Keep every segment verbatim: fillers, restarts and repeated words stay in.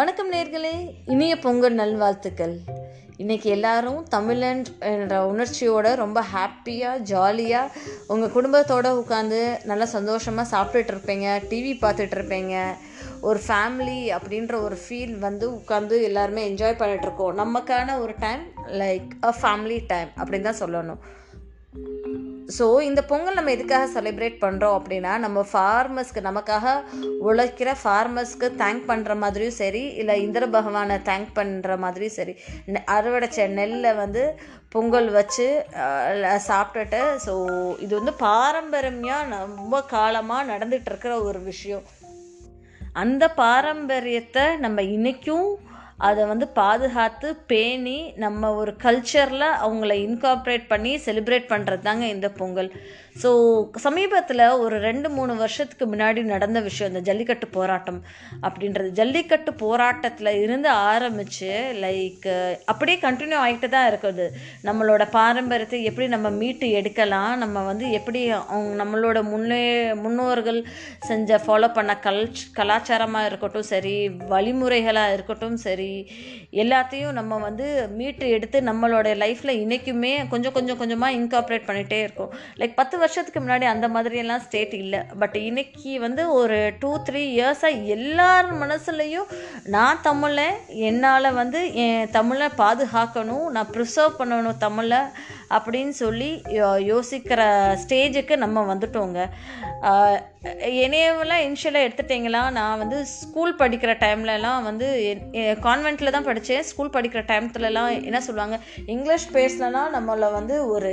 வணக்கம் நேயர்களே, இனிய பொங்கல் நல்வாழ்த்துக்கள். இன்றைக்கி எல்லாரும் தமிழன் என்ற உணர்ச்சியோடு ரொம்ப ஹாப்பியாக ஜாலியாக உங்கள் குடும்பத்தோடு உட்காந்து நல்லா சந்தோஷமாக சாப்பிட்டுட்ருப்பீங்க, டிவி பார்த்துட்ருப்பீங்க. ஒரு ஃபேமிலி அப்படின்ற ஒரு ஃபீல் வந்து உட்காந்து எல்லாருமே என்ஜாய் பண்ணிகிட்ருக்கோம். நமக்கான ஒரு time, like a family time அப்படின்னு தான் சொல்லணும். ஸோ இந்த பொங்கல் நம்ம எதுக்காக செலிப்ரேட் பண்ணுறோம் அப்படின்னா, நம்ம ஃபார்மர்ஸ்க்கு, நமக்காக உழைக்கிற ஃபார்மர்ஸ்க்கு தேங்க் பண்ணுற மாதிரியும் சரி, இல்லை இந்திர பகவானை தேங்க் பண்ணுற மாதிரியும் சரி, அறுவடைச்ச நெல்லை வந்து பொங்கல் வச்சு சாப்பிட்டுட்டு, ஸோ இது வந்து பாரம்பரியமாக ரொம்ப காலமாக நடந்துகிட்டு இருக்கிற ஒரு விஷயம். அந்த பாரம்பரியத்தை நம்ம இன்றைக்கும் அதை வந்து பாதுகாத்து பேணி நம்ம ஒரு கல்ச்சரில் அவங்கள இன்கார்ப்ரேட் பண்ணி செலிப்ரேட் பண்ணுறது தாங்க இந்த பொங்கல். ஸோ சமீபத்தில் ஒரு ரெண்டு மூணு வருஷத்துக்கு முன்னாடி நடந்த விஷயம் இந்த ஜல்லிக்கட்டு போராட்டம் அப்படின்றது. ஜல்லிக்கட்டு போராட்டத்தில் இருந்து ஆரம்பித்து லைக் அப்படியே கண்டினியூ ஆகிட்டு தான் இருக்குது. நம்மளோட பாரம்பரியத்தை எப்படி நம்ம மீட்டு எடுக்கலாம், நம்ம வந்து எப்படி அவங்க நம்மளோட முன்னே முன்னோர்கள் செஞ்ச ஃபாலோ பண்ண கல்ச் கலாச்சாரமாக இருக்கட்டும் சரி, வழிமுறைகளாக இருக்கட்டும் சரி, எல்லாத்தையும் நம்ம வந்து மீட்டு எடுத்து நம்மளோட லைஃப்பில் இன்றைக்குமே கொஞ்சம் கொஞ்சம் கொஞ்சமாக இன்கார்ப்ரேட் பண்ணிகிட்டே இருக்கோம். லைக் பத்து வருஷத்துக்கு முன்னாடி அந்த மாதிரியெல்லாம் ஸ்டேட் இல்லை. பட் இன்றைக்கி வந்து ஒரு டூ த்ரீ இயர்ஸாக எல்லார் மனசுலையும் நான் தமிழை, என்னால் வந்து என் தமிழை பாதுகாக்கணும், நான் ப்ரிசர்வ் பண்ணணும் தமிழை அப்படின்னு சொல்லி யோசிக்கிற ஸ்டேஜுக்கு நம்ம வந்துட்டோங்க. என்னையெல்லாம் இனிஷியலாக எடுத்துட்டிங்களா, நான் வந்து ஸ்கூல் படிக்கிற டைம்லலாம் வந்து கான்வெண்ட்டில் தான் படித்தேன். ஸ்கூல் படிக்கிற டைம்லலாம் என்ன சொல்லுவாங்க, இங்கிலீஷ் பேசினா நம்மளை வந்து ஒரு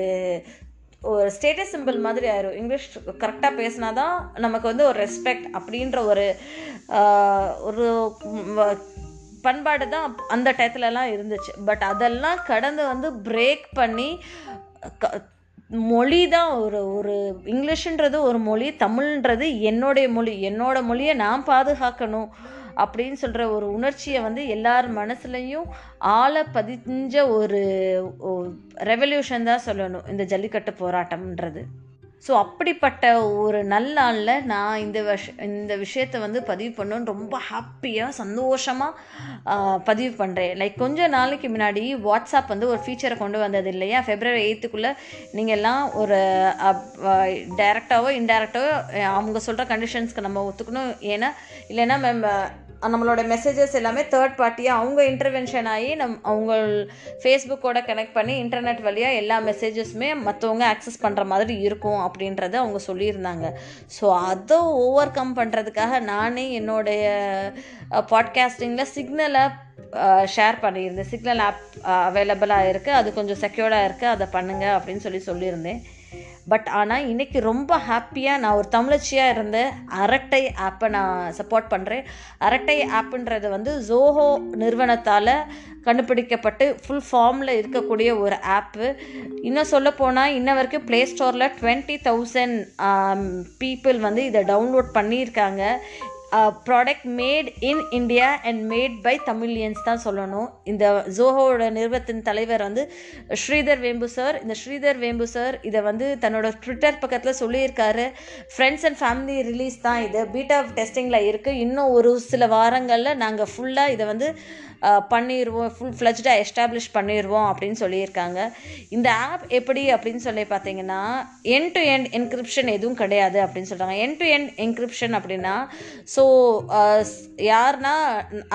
ஒரு ஸ்டேட்டஸ் சிம்பிள் மாதிரி ஆயிரும். இங்கிலீஷ் கரெக்டாக பேசினா தான் நமக்கு வந்து ஒரு ரெஸ்பெக்ட் அப்படின்ற ஒரு ஒரு பண்பாடு தான் அந்த டயத்துலலாம் இருந்துச்சு. பட் அதெல்லாம் கடந்து வந்து பிரேக் பண்ணி மொழி தான் ஒரு ஒரு இங்கிலீஷுன்றது ஒரு மொழி, தமிழ்ன்றது என்னுடைய மொழி, என்னோட மொழியை நான் பாதுகாக்கணும் அப்படின்னு சொல்கிற ஒரு உணர்ச்சியை வந்து எல்லார் மனசுலையும் ஆளை பதிஞ்ச ஒரு ரெவல்யூஷன் தான் சொல்லணும் இந்த ஜல்லிக்கட்டு போராட்டம்ன்றது. ஸோ அப்படிப்பட்ட ஒரு நல்லாளில் நான் இந்த விஷ இந்த விஷயத்தை வந்து பதிவு பண்ணணும்னு ரொம்ப ஹாப்பியாக சந்தோஷமாக பதிவு பண்ணுறேன். லைக் கொஞ்சம் நாளைக்கு முன்னாடி வாட்ஸ்அப் வந்து ஒரு ஃபீச்சரை கொண்டு வந்தது இல்லையா, ஃபெப்ரவரி எயித்துக்குள்ளே நீங்கள் எல்லாம் ஒரு டைரெக்டாகவோ இன்டைரக்டாகவோ அவங்க சொல்கிற கண்டிஷன்ஸ்க்கு நம்ம ஒத்துக்கணும், ஏன்னா இல்லைன்னா நம்ம நம்மளோட மெசேஜஸ் எல்லாமே தேர்ட் பார்ட்டியாக அவங்க இன்டர்வென்ஷன் ஆகி நம் அவங்க ஃபேஸ்புக்கோட கனெக்ட் பண்ணி இன்டர்நெட் வழியாக எல்லா மெசேஜஸுமே மற்றவங்க ஆக்சஸ் பண்ணுற மாதிரி இருக்கும் அப்படின்றத அவங்க சொல்லியிருந்தாங்க. ஸோ அதை ஓவர் கம் பண்ணுறதுக்காக நானே என்னுடைய பாட்காஸ்டிங்கில் சிக்னலை ஷேர் பண்ணியிருந்தேன். சிக்னல் ஆப் அவைலபிளாக இருக்குது, அது கொஞ்சம் செக்யூர்டாக இருக்குது, அதை பண்ணுங்கள் அப்படின்னு சொல்லி சொல்லியிருந்தேன். பட் ஆனால் இன்றைக்கி ரொம்ப ஹாப்பியாக நான் ஒரு தமிழச்சியாக இருந்த அரட்டை ஆப்பை நான் சப்போர்ட் பண்ணுறேன். அரட்டை ஆப்புன்றது வந்து ஜோஹோ நிறுவனத்தால் கண்டுபிடிக்கப்பட்டு ஃபுல் ஃபார்மில் இருக்கக்கூடிய ஒரு ஆப்பு. இன்னும் சொல்ல போனால் இன்ன வரைக்கும் ப்ளே ஸ்டோரில் டுவெண்ட்டி தௌசண்ட் பீப்புள் வந்து இதை டவுன்லோட் பண்ணியிருக்காங்க. Product made in India and made by Tamilians தான் சொல்லணும். இந்த ஜோஹோவோட நிறுவனத்தின் தலைவர் வந்து ஸ்ரீதர் வேம்பு சார். இந்த ஸ்ரீதர் வேம்பு சார் இதை வந்து தன்னோட ட்விட்டர் பக்கத்தில் சொல்லியிருக்காரு, ஃப்ரெண்ட்ஸ் அண்ட் ஃபேமிலி ரிலீஸ் தான் இது, பீட்டா டெஸ்டிங்கில் இருக்குது, இன்னும் ஒரு சில வாரங்களில் நாங்கள் ஃபுல்லாக இதை வந்து பண்ணிடுவோம், ஃபுல் ஃப்ளஜ்டாக எஸ்டாப்ளிஷ் பண்ணிடுவோம் அப்படின்னு சொல்லியிருக்காங்க. இந்த ஆப் எப்படி அப்படின்னு சொல்லி பார்த்தீங்கன்னா என் டு எண்ட் என்கிரிப்ஷன் எதுவும் கிடையாது அப்படின்னு சொல்கிறாங்க. என் டு எண்ட் என்கிரிப்ஷன் அப்படின்னா ஸோ யாருன்னா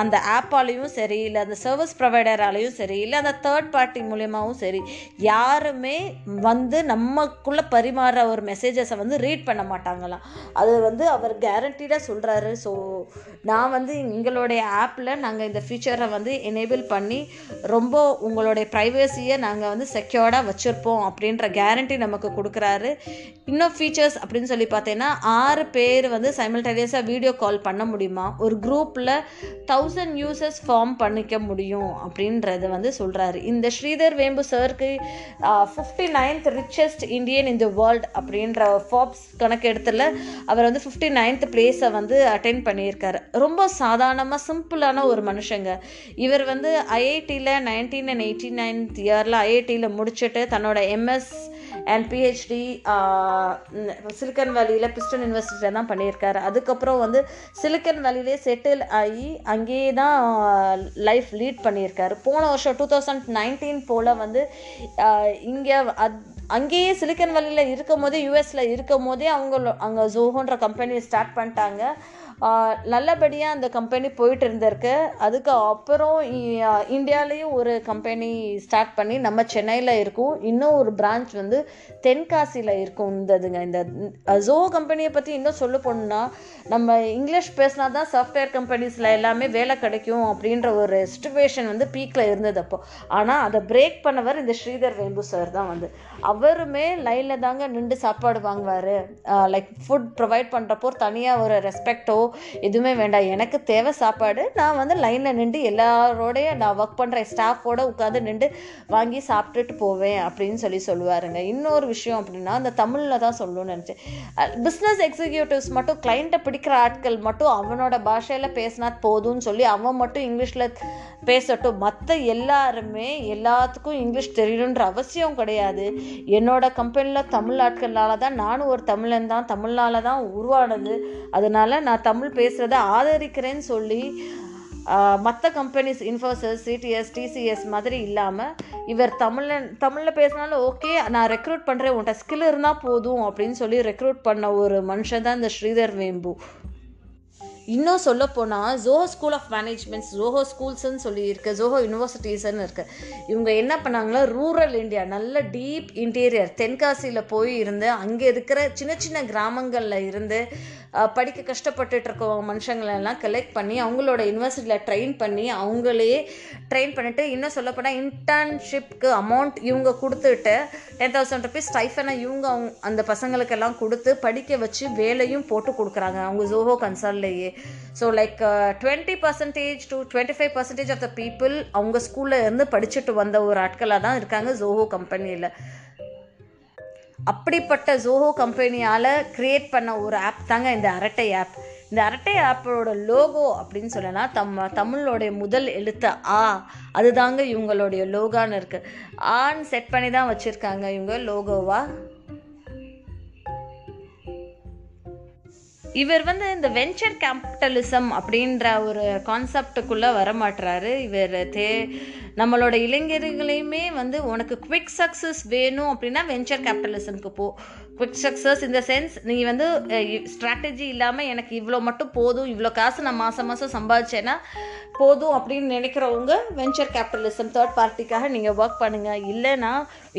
அந்த ஆப்பாலையும் சரி, இல்லை அந்த சர்வீஸ் ப்ரொவைடராலையும் சரி, இல்லை அந்த தேர்ட் பார்ட்டி மூலியமாகவும் சரி, யாருமே வந்து நமக்குள்ளே பரிமாற ஒரு மெசேஜஸை வந்து ரீட் பண்ண மாட்டாங்களாம். அது வந்து அவர் கேரண்டீடாக சொல்கிறாரு. ஸோ நான் வந்து எங்களுடைய ஆப்பில் நாங்கள் இந்த ஃபீச்சரை வந்து எனேபிள் பண்ணி ரொம்ப உங்களுடைய ப்ரைவசியை நாங்கள் வந்து செக்யூர்டாக வச்சுருப்போம் அப்படின்ற கேரண்டி நமக்கு கொடுக்குறாரு. இன்னும் ஃபீச்சர்ஸ் அப்படின்னு சொல்லி பார்த்தீங்கன்னா ஆறு பேர் வந்து சைமல்டேனியஸாக வீடியோ கால் பண்ண முடியுமா, ஒரு குரூப்பில் தௌசண்ட் யூசர்ஸ் ஃபார்ம் பண்ணிக்க முடியும் அப்படின்றத வந்து சொல்கிறாரு. இந்த ஸ்ரீதர் வேம்பு சாருக்கு fifty ninth richest Indian in the world அப்படின்ற ஃபாப்ஸ் கணக்கெடுத்துல அவர் வந்து ஃபிஃப்டி நைன்த் பிளேஸை வந்து அட்டென்ட் பண்ணியிருக்காரு. ரொம்ப சாதாரணமாக சிம்பிளான ஒரு மனுஷங்க. இவர் வந்து ஐஐடியில் நைன்டீன் அண்ட் எயிட்டி நைன்த் இயரில் ஐஐடியில் முடிச்சுட்டு தன்னோட எம்எஸ் அண்ட் பிஹெச்டி சிலிக்கன் வேலியில் பிஸ்டன் யூனிவர்சிட்டியில் தான் பண்ணியிருக்காரு. அதுக்கப்புறம் வந்து சிலிக்கன் வேலியிலே செட்டில் ஆகி அங்கேயே தான் லைஃப் லீட் பண்ணியிருக்காரு. போன வருஷம் டூ தௌசண்ட் நைன்டீன் போல் வந்து இங்கே அத் அங்கேயே சிலிக்கன் வேலியில் இருக்கும் போதே யூஎஸில் இருக்கும் போதே அவங்க அங்கே ஜோஹோன்ற கம்பெனியை ஸ்டார்ட் பண்ணிட்டாங்க. நல்லபடியாக அந்த கம்பெனி போயிட்டு இருந்திருக்கு. அதுக்கு அப்புறம் இந்தியாவிலேயும் ஒரு கம்பெனி ஸ்டார்ட் பண்ணி நம்ம சென்னையில் இருக்கும். இன்னும் ஒரு பிரான்ச் வந்து தென்காசியில் இருக்கும். இந்ததுங்க இந்த ஜோஹோ கம்பெனியை பற்றி இன்னும் சொல்ல போனோம்னா, நம்ம இங்கிலீஷ் பேசினா தான் சாஃப்ட்வேர் கம்பெனிஸில் எல்லாமே வேலை கிடைக்கும் அப்படின்ற ஒரு சிச்சுவேஷன் வந்து பீக்கில் இருந்தது அப்போ. ஆனால் அதை பிரேக் பண்ணவர் இந்த ஸ்ரீதர் வேம்பு சார் தான். வந்து அவருமே லைனில் தாங்க நின்று சாப்பாடு வாங்குவார். லைக் ஃபுட் ப்ரொவைட் பண்ணுறப்போ தனியாக ஒரு ரெஸ்பெக்டோ எதுவுமே வேண்டாம், எனக்கு தேவை சாப்பாடு, நான் வந்து லைனில் நின்று எல்லாரோடைய நான் ஒர்க் பண்ணுற ஸ்டாஃபோடு உட்காந்து நின்று வாங்கி சாப்பிட்டுட்டு போவேன் அப்படின்னு சொல்லி சொல்லுவாருங்க. இன்னொரு விஷயம் அப்படின்னா, அந்த தமிழில் தான் சொல்லணும்னு நினச்சேன், பிஸ்னஸ் எக்ஸிக்யூட்டிவ்ஸ் மட்டும் கிளைண்ட்டை பிடிக்கிற ஆட்கள் மட்டும் அவனோட பாஷையில் பேசினா போதும்னு சொல்லி அவன் மட்டும் இங்கிலீஷில் பேசட்டும், மற்ற எல்லாருமே எல்லாத்துக்கும் இங்கிலீஷ் தெரியணுன்ற அவசியம் கிடையாது. என்னோட கம்பெனியில் தமிழ் ஆட்களால் தான், நானும் ஒரு தமிழன் தான், தமிழ்நாளில் தான் உருவானது, அதனால் நான் தமிழ் பேசுகிறத ஆதரிக்கிறேன்னு சொல்லி மற்ற கம்பெனிஸ் இன்ஃபோசிஸ், சிடிஎஸ், டிசிஎஸ் மாதிரி இல்லாமல் இவர் தமிழன் தமிழில் பேசினாலும் ஓகே, நான் ரெக்ரூட் பண்ணுறேன், உன்கிட்ட ஸ்கில் இருந்தால் போதும் அப்படின்னு சொல்லி ரெக்ரூட் பண்ண ஒரு மனுஷன் தான் இந்த ஸ்ரீதர் வேம்பு. இன்னும் சொல்ல போனால் Zoho school of managements, Zoho ஸ்கூல்ஸ்ன்னு சொல்லி இருக்குது, ஜோஹோ யூனிவர்சிட்டிஸ்ன்னு இருக்குது. இவங்க என்ன பண்ணாங்கன்னா, ரூரல் இந்தியா, நல்ல டீப் இன்டீரியர் தென்காசியில் போய் இருந்து அங்கே இருக்கிற சின்ன சின்ன கிராமங்களில் இருந்து படிக்க கஷ்டப்பட்டுட்டு இருக்கவங்க மனுஷங்களெல்லாம் கலெக்ட் பண்ணி அவங்களோட யூனிவர்சிட்டியில் ட்ரெயின் பண்ணி அவங்களே ட்ரெயின் பண்ணிவிட்டு, இன்னும் சொல்லப்போனால் இன்டர்ன்ஷிப்க்கு அமௌண்ட் இவங்க கொடுத்துட்டு டென் தௌசண்ட் ருபீஸ் ஸ்டைஃபனாக இவங்க அவங்க அந்த பசங்களுக்கெல்லாம் கொடுத்து படிக்க வச்சு வேலையும் போட்டு கொடுக்குறாங்க அவங்க ஜோஹோ கன்சர்ன்லேயே. So like twenty percentage to twenty five percentage of the people அவங்க ஸ்கூலில் இருந்து படிச்சுட்டு வந்த ஒரு ஆட்களாக தான் இருக்காங்க ஜோஹோ கம்பெனியில். அப்படிப்பட்ட ஜோஹோ கம்பெனியால் க்ரியேட் பண்ண ஒரு ஆப் தாங்க இந்த அரட்டை ஆப். இந்த அரட்டை ஆப்போட லோகோ அப்படின்னு சொல்லலாம், தம் தமிழோடைய முதல் எழுத்து ஆ, அதுதாங்க இவங்களுடைய லோகான்னு இருக்குது. ஆன்னு செட் பண்ணி தான் வச்சுருக்காங்க இவங்க லோகோவாக. இவர் வந்து இந்த வெஞ்சர் கேபிட்டலிசம் அப்படின்ற ஒரு கான்செப்டுக்குள்ளே வரமாட்டுறாரு. இவர் தே நம்மளோட இளைஞர்களையுமே வந்து, உனக்கு குவிக் சக்ஸஸ் வேணும் அப்படின்னா வெஞ்சர் கேபிட்டலிசம்க்கு போ. குவிக் சக்ஸஸ் இந்த சென்ஸ், நீ வந்து ஸ்ட்ராட்டஜி இல்லாமல் எனக்கு இவ்வளோ மட்டும் போதும், இவ்வளோ காசு நான் மாதம் மாதம் சம்பாதிச்சேன்னா போதும் அப்படின்னு நினைக்கிறவங்க வெஞ்சர் கேபிட்டலிசம் தேர்ட் பார்ட்டிக்காக நீங்கள் ஒர்க் பண்ணுங்கள். இல்லைனா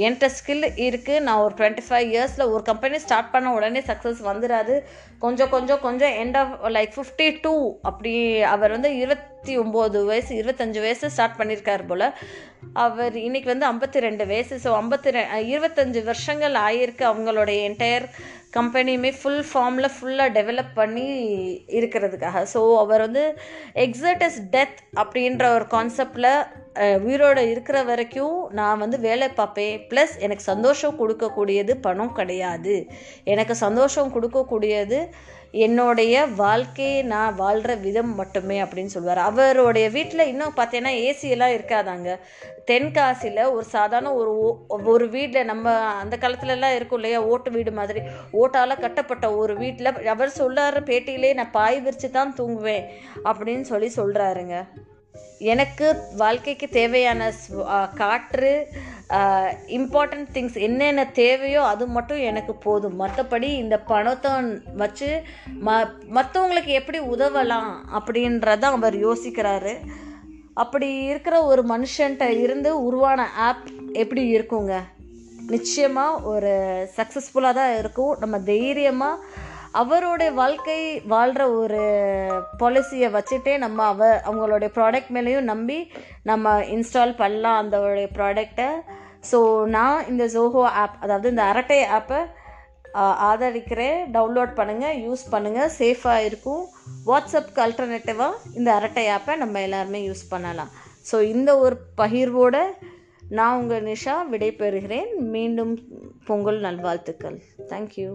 என்கிட்ட ஸ்கில் இருக்குது, நான் ஒரு டுவெண்ட்டி ஃபைவ் இயர்ஸில் ஒரு கம்பெனி ஸ்டார்ட் பண்ண உடனே சக்ஸஸ் வந்துடாது, கொஞ்சம் கொஞ்சம் கொஞ்சம் end of like fifty two அப்படி அவர் வந்து இருபத்தி ஒம்பது வயசு இருபத்தஞ்சு வயசு ஸ்டார்ட் பண்ணியிருக்கார் போல். அவர் இன்றைக்கி வந்து ஐம்பத்தி ரெண்டு வயசு. ஸோ ஐம்பத்தி ரெ இருபத்தஞ்சி வருஷங்கள் ஆகியிருக்கு அவங்களுடைய என்டையர் கம்பெனியுமே ஃபுல் ஃபார்மில் ஃபுல்லாக டெவலப் பண்ணி இருக்கிறதுக்காக. ஸோ அவர் வந்து எக்ஸர்ட் இஸ் டெத் அப்படின்ற ஒரு கான்செப்டில் உயிரோடு இருக்கிற வரைக்கும் நான் வந்து வேலை பார்ப்பேன், ப்ளஸ் எனக்கு சந்தோஷம் கொடுக்கக்கூடியது பணம் கிடையாது, எனக்கு சந்தோஷம் கொடுக்கக்கூடியது என்னுடைய வாழ்க்கையை நான் வாழ்கிற விதம் மட்டுமே அப்படின்னு சொல்லுவார். அவருடைய வீட்டில் இன்னும் பார்த்தீங்கன்னா ஏசியெல்லாம் இருக்காதாங்க. தென்காசியில் ஒரு சாதாரண ஒரு ஒரு வீட்டில், நம்ம அந்த காலத்துலலாம் இருக்கும் இல்லையா ஓட்டு வீடு மாதிரி, ஓட்டால் கட்டப்பட்ட ஒரு வீட்டில் அவர் சொல்கிறார் பேட்டியிலே, நான் பாய் விரித்து தான் தூங்குவேன் அப்படின்னு சொல்லி சொல்கிறாருங்க. எனக்கு வாழ்க்கைக்கு தேவையான காற்று, இம்பார்ட்டண்ட் திங்ஸ் என்னென்ன தேவையோ அது மட்டும் எனக்கு போதும், மற்றபடி இந்த பணத்தை வச்சு ம மற்றவங்களுக்கு எப்படி உதவலாம் அப்படின்றத அவர் யோசிக்கிறாரு. அப்படி இருக்கிற ஒரு மனுஷன்கிட்ட இருந்து உருவான ஆப் எப்படி இருக்குங்க? நிச்சயமாக ஒரு சக்ஸஸ்ஃபுல்லாக தான் இருக்கும். நம்ம தைரியமாக அவருடைய வாழ்க்கை வாழ்கிற ஒரு பாலிசியை வச்சுட்டே நம்ம அவ அவங்களுடைய ப்ராடக்ட் மேலேயும் நம்பி நம்ம இன்ஸ்டால் பண்ணலாம் அந்த ப்ராடக்டை. ஸோ நான் இந்த ஜோஹோ ஆப், அதாவது இந்த அரட்டை ஆப்பை ஆதரிக்கிறேன். டவுன்லோட் பண்ணுங்கள், யூஸ் பண்ணுங்கள், சேஃபாக இருக்கும். வாட்ஸ்அப்புக்கு அல்டர்னேட்டிவாக இந்த அரட்டை ஆப்பை நம்ம எல்லாருமே யூஸ் பண்ணலாம். ஸோ இந்த ஒரு பகிர்வோடு நான் உங்கள் நிஷா விடை பெறுகிறேன். மீண்டும் பொங்கல் நல்வாழ்த்துக்கள். தேங்க்யூ.